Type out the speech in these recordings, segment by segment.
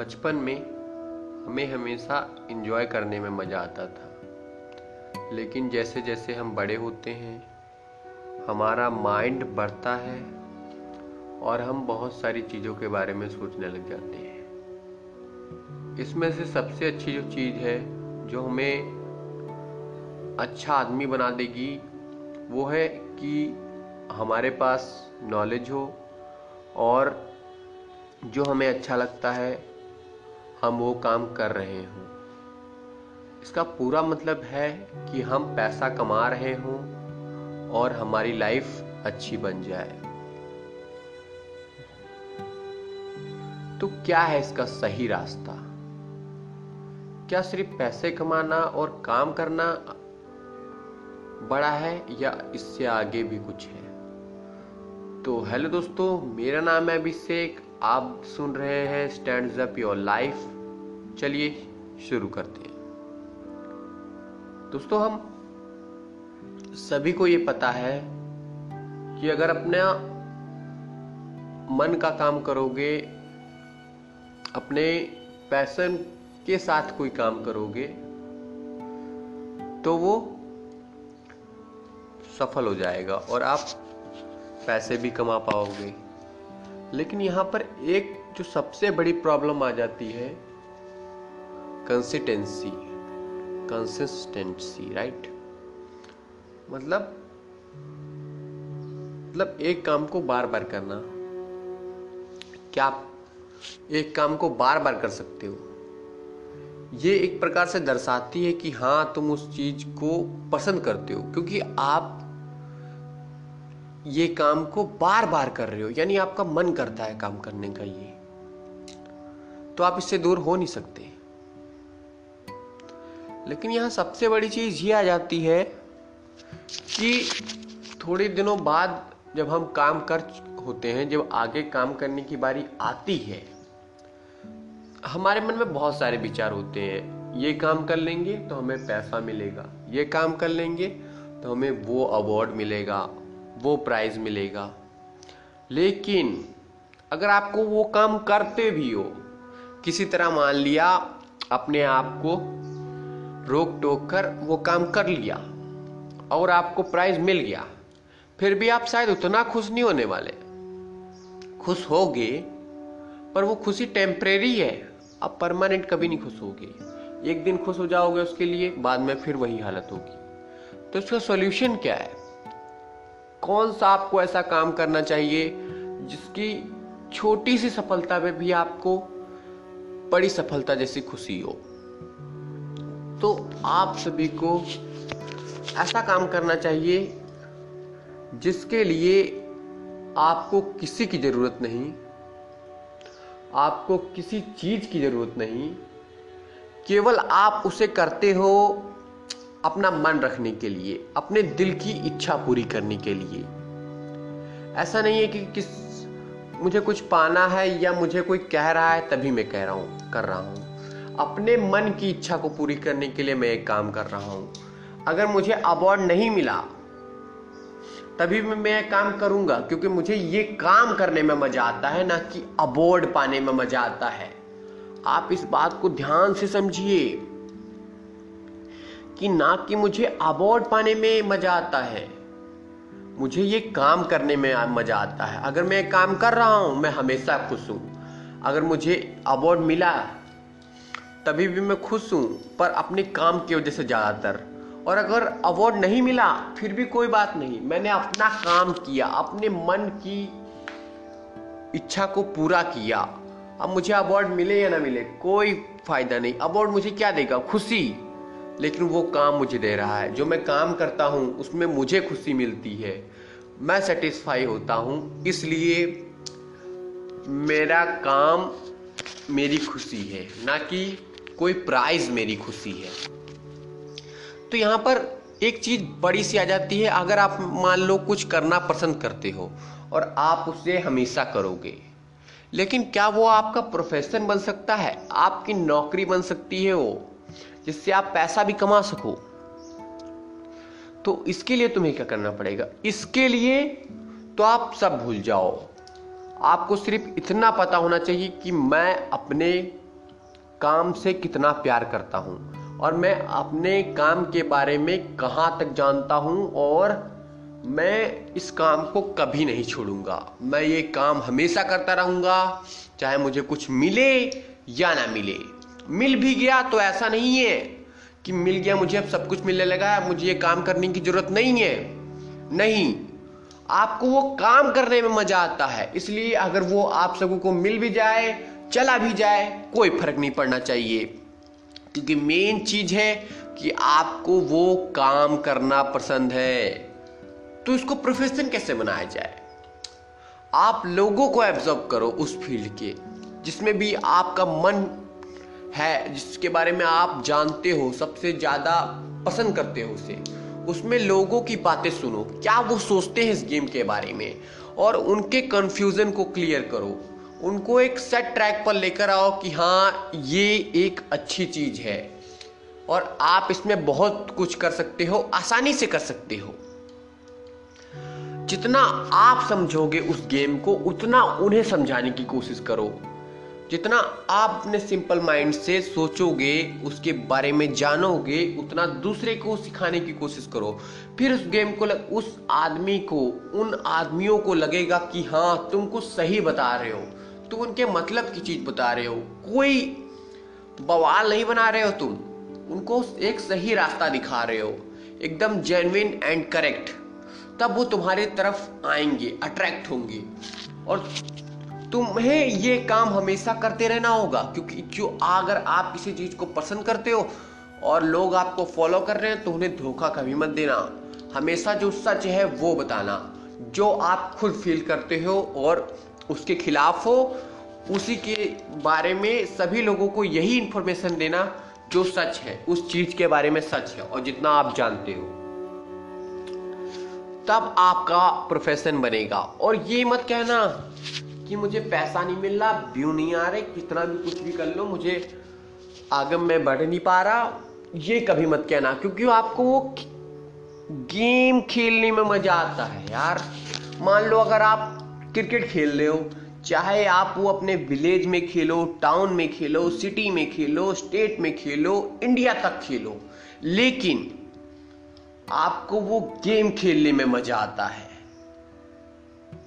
बचपन में हमें हमेशा एंजॉय करने में मज़ा आता था, लेकिन जैसे जैसे हम बड़े होते हैं हमारा माइंड बढ़ता है और हम बहुत सारी चीज़ों के बारे में सोचने लग जाते हैं। इसमें से सबसे अच्छी जो चीज़ है जो हमें अच्छा आदमी बना देगी वो है कि हमारे पास नॉलेज हो और जो हमें अच्छा लगता है हम वो काम कर रहे हों। इसका पूरा मतलब है कि हम पैसा कमा रहे हों और हमारी लाइफ अच्छी बन जाए। तो क्या है इसका सही रास्ता? क्या सिर्फ पैसे कमाना और काम करना बड़ा है या इससे आगे भी कुछ है? तो हेलो दोस्तों, मेरा नाम है अभिषेक, आप सुन रहे हैं स्टैंड्स अप योर लाइफ। चलिए शुरू करते हैं। दोस्तों, हम सभी को ये पता है कि अगर अपना मन का काम करोगे, अपने पैशन के साथ कोई काम करोगे तो वो सफल हो जाएगा और आप पैसे भी कमा पाओगे। लेकिन यहाँ पर एक जो सबसे बड़ी प्रॉब्लम आ जाती है, कंसिस्टेंसी, राइट? मतलब एक काम को बार बार करना। क्या आप एक काम को बार बार कर सकते हो? ये एक प्रकार से दर्शाती है कि हाँ, तुम उस चीज को पसंद करते हो, क्योंकि आप ये काम को बार बार कर रहे हो, यानी आपका मन करता है काम करने का। ये तो आप इससे दूर हो नहीं सकते। लेकिन यहाँ सबसे बड़ी चीज ये आ जाती है कि थोड़े दिनों बाद जब हम काम कर होते हैं, जब आगे काम करने की बारी आती है, हमारे मन में बहुत सारे विचार होते हैं। ये काम कर लेंगे तो हमें पैसा मिलेगा, ये काम कर लेंगे तो हमें वो अवार्ड मिलेगा, वो प्राइज मिलेगा। लेकिन अगर आपको वो काम करते भी हो, किसी तरह मान लिया अपने आप को रोक टोक कर वो काम कर लिया और आपको प्राइज मिल गया, फिर भी आप शायद उतना खुश नहीं होने वाले। खुश होगे पर वो खुशी टेम्परेरी है, आप परमानेंट कभी नहीं खुश होगे। एक दिन खुश हो जाओगे उसके लिए, बाद में फिर वही हालत होगी। तो इसका सॉल्यूशन क्या है? कौन सा आपको ऐसा काम करना चाहिए जिसकी छोटी सी सफलता में भी आपको बड़ी सफलता जैसी खुशी हो? तो आप सभी को ऐसा काम करना चाहिए जिसके लिए आपको किसी की ज़रूरत नहीं, आपको किसी चीज़ की ज़रूरत नहीं, केवल आप उसे करते हो अपना मन रखने के लिए, अपने दिल की इच्छा पूरी करने के लिए। ऐसा नहीं है कि मुझे कुछ पाना है या मुझे कोई कह रहा है तभी मैं कर रहा हूँ। अपने मन की इच्छा को पूरी करने के लिए मैं एक काम कर रहा हूँ। अगर मुझे अवार्ड नहीं मिला तभी मैं ये काम करूँगा, क्योंकि मुझे ये काम करने में मज़ा आता है, ना कि अवार्ड पाने में मज़ा आता है। आप इस बात को ध्यान से समझिए कि ना कि मुझे अवार्ड पाने में मज़ा आता है, मुझे ये काम करने में मज़ा आता है। अगर मैं काम कर रहा हूँ मैं हमेशा खुश हूँ। अगर मुझे अवार्ड मिला तभी भी मैं खुश हूँ, पर अपने काम की वजह से ज़्यादातर। और अगर अवार्ड नहीं मिला फिर भी कोई बात नहीं, मैंने अपना काम किया, अपने मन की इच्छा को पूरा किया। अब मुझे अवार्ड मिले या ना मिले कोई फ़ायदा नहीं, अवार्ड मुझे क्या देगा? खुशी। लेकिन वो काम मुझे दे रहा है, जो मैं काम करता हूँ उसमें मुझे खुशी मिलती है, मैं सेटिस्फाई होता हूँ, इसलिए मेरा काम मेरी खुशी है, ना कि कोई प्राइज़ मेरी खुशी है। तो यहाँ पर एक चीज़ बड़ी सी आ जाती है। अगर आप मान लो कुछ करना पसंद करते हो और आप उसे हमेशा करोगे, लेकिन क्या वो आपका प्रोफेशन बन सकता है? आपकी नौकरी बन सकती है वो, जिससे आप पैसा भी कमा सको। तो इसके लिए तुम्हें क्या करना पड़ेगा? इसके लिए तो आप सब भूल जाओ। आपको सिर्फ इतना पता होना चाहिए कि मैं अपने काम से कितना प्यार करता हूँ और मैं अपने काम के बारे में कहाँ तक जानता हूँ, और मैं इस काम को कभी नहीं छोड़ूंगा। मैं ये काम हमेशा करता रहूँगा, चाहे मुझे कुछ मिले या ना मिले। मिल भी गया तो ऐसा नहीं है कि मिल गया मुझे अब सब कुछ मिलने लगा, मुझे ये काम करने की ज़रूरत नहीं है। नहीं, आपको वो काम करने में मज़ा आता है, इसलिए अगर वो आप सबों को मिल भी जाए चला भी जाए कोई फ़र्क नहीं पड़ना चाहिए, क्योंकि मेन चीज़ है कि आपको वो काम करना पसंद है। तो इसको प्रोफेशन कैसे बनाया जाए? आप लोगों को एब्जॉर्ब करो उस फील्ड के, जिसमें भी आपका मन है, जिसके बारे में आप जानते हो, सबसे ज़्यादा पसंद करते हो उसे। उसमें लोगों की बातें सुनो, क्या वो सोचते हैं इस गेम के बारे में, और उनके कन्फ्यूज़न को क्लियर करो। उनको एक सेट ट्रैक पर लेकर आओ कि हाँ ये एक अच्छी चीज़ है और आप इसमें बहुत कुछ कर सकते हो, आसानी से कर सकते हो। जितना आप समझोगे उस गेम को, उतना उन्हें समझाने की कोशिश करो। जितना आप अपने सिंपल माइंड से सोचोगे, उसके बारे में जानोगे, उतना दूसरे को सिखाने की कोशिश करो। फिर उस गेम को उस आदमी को, उन आदमियों को लगेगा कि हाँ तुमको सही बता रहे हो, तुम उनके मतलब की चीज़ बता रहे हो, कोई बवाल नहीं बना रहे हो, तुम उनको एक सही रास्ता दिखा रहे हो, एकदम जेन्युइन एंड करेक्ट। तब वो तुम्हारे तरफ आएंगे, अट्रैक्ट होंगे, और तुम्हें ये काम हमेशा करते रहना होगा। क्योंकि अगर आप किसी चीज़ को पसंद करते हो और लोग आपको फॉलो कर रहे हैं, तो उन्हें धोखा कभी मत देना। हमेशा जो सच है वो बताना, जो आप खुद फील करते हो और उसके खिलाफ हो, उसी के बारे में सभी लोगों को यही इन्फॉर्मेशन देना जो सच है, उस चीज़ के बारे में सच है और जितना आप जानते हो। तब आपका प्रोफेशन बनेगा। और ये मत कहना कि मुझे पैसा नहीं मिल रहा, व्यू नहीं आ रहे, कितना भी कुछ भी कर लो मुझे आगे मैं बढ़ नहीं पा रहा, ये कभी मत कहना। क्योंकि आपको वो गेम खेलने में मज़ा आता है यार। मान लो अगर आप क्रिकेट खेल रहे हो, चाहे आप वो अपने विलेज में खेलो, टाउन में खेलो, सिटी में खेलो, स्टेट में खेलो, इंडिया तक खेलो, लेकिन आपको वो गेम खेलने में मज़ा आता है।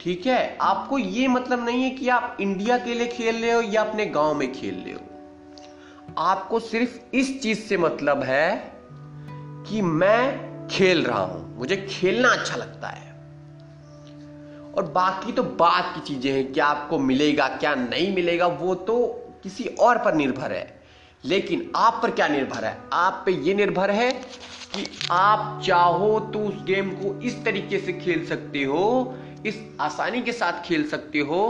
ठीक है, आपको ये मतलब नहीं है कि आप इंडिया के लिए खेल रहे हो या अपने गांव में खेल रहे हो। आपको सिर्फ इस चीज से मतलब है कि मैं खेल रहा हूं, मुझे खेलना अच्छा लगता है। और बाकी तो बात की चीजें हैं, क्या आपको मिलेगा क्या नहीं मिलेगा वो तो किसी और पर निर्भर है। लेकिन आप पर क्या निर्भर है? आप पे ये निर्भर है कि आप चाहो तो उस गेम को इस तरीके से खेल सकते हो, इस आसानी के साथ खेल सकते हो,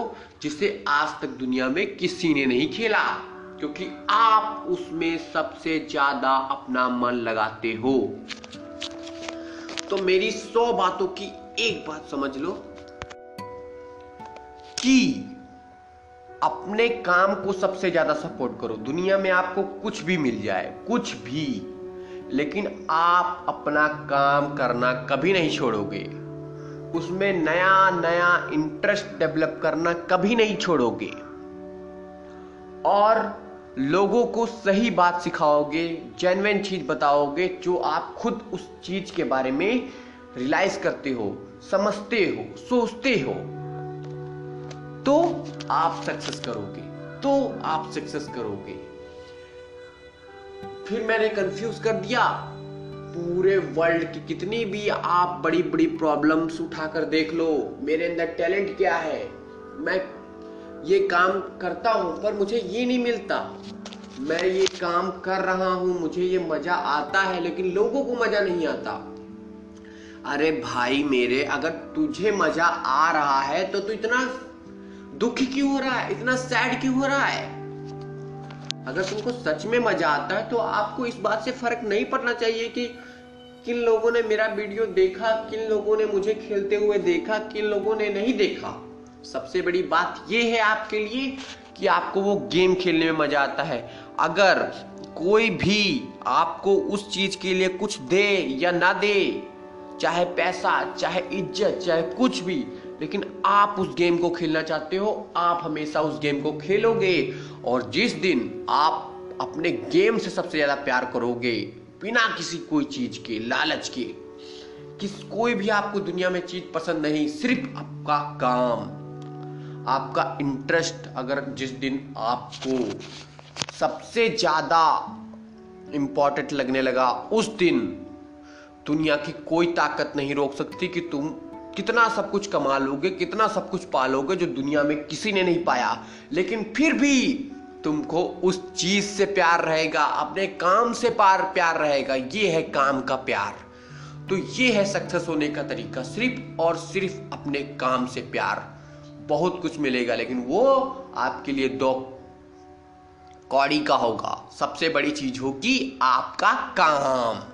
जिसे आज तक दुनिया में किसी ने नहीं खेला, क्योंकि आप उसमें सबसे ज्यादा अपना मन लगाते हो। तो मेरी 100 बातों की एक बात समझ लो कि अपने काम को सबसे ज्यादा सपोर्ट करो। दुनिया में आपको कुछ भी मिल जाए, कुछ भी, लेकिन आप अपना काम करना कभी नहीं छोड़ोगे। उसमें नया नया इंटरेस्ट डेवलप करना कभी नहीं छोड़ोगे, और लोगों को सही बात सिखाओगे, जेन्युइन चीज़ बताओगे जो आप खुद उस चीज़ के बारे में रियलाइज करते हो, समझते हो, सोचते हो, तो आप सक्सेस करोगे। फिर मैंने कंफ्यूज कर दिया। पूरे वर्ल्ड की कितनी भी आप बड़ी बड़ी प्रॉब्लम्स उठा कर देख लो, मेरे अंदर टैलेंट क्या है, मैं ये काम करता हूँ पर मुझे ये नहीं मिलता, मैं ये काम कर रहा हूँ मुझे ये मज़ा आता है लेकिन लोगों को मज़ा नहीं आता। अरे भाई मेरे, अगर तुझे मज़ा आ रहा है तो तू इतना दुखी क्यों हो रहा है, इतना सैड क्यों हो रहा है? अगर तुमको सच में मज़ा आता है तो आपको इस बात से फ़र्क नहीं पड़ना चाहिए कि किन लोगों ने मेरा वीडियो देखा, किन लोगों ने मुझे खेलते हुए देखा, किन लोगों ने नहीं देखा। सबसे बड़ी बात यह है आपके लिए कि आपको वो गेम खेलने में मज़ा आता है। अगर कोई भी आपको उस चीज़ के लिए कुछ दे या ना दे, चाहे पैसा, चाहे इज्जत, चाहे कुछ भी, लेकिन आप उस गेम को खेलना चाहते हो, आप हमेशा उस गेम को खेलोगे। और जिस दिन आप अपने गेम से सबसे ज़्यादा प्यार करोगे, बिना किसी कोई चीज़ के, लालच के, कोई भी आपको दुनिया में चीज़ पसंद नहीं, सिर्फ आपका काम, आपका इंटरेस्ट। अगर जिस दिन आपको सबसे ज़्यादा इम्पोर्टेंट लगने लगा, उस दिन दुनिया की कोई ताकत नहीं रोक सकती कि तुम कितना सब कुछ कमा लोगे, कितना सब कुछ पालोगे जो दुनिया में किसी ने नहीं पाया। लेकिन फिर भी तुमको उस चीज़ से प्यार रहेगा, अपने काम से प्यार रहेगा। ये है काम का प्यार। तो ये है सक्सेस होने का तरीका, सिर्फ और सिर्फ अपने काम से प्यार। बहुत कुछ मिलेगा लेकिन वो आपके लिए दो कौड़ी का होगा। सबसे बड़ी चीज होगी आपका काम।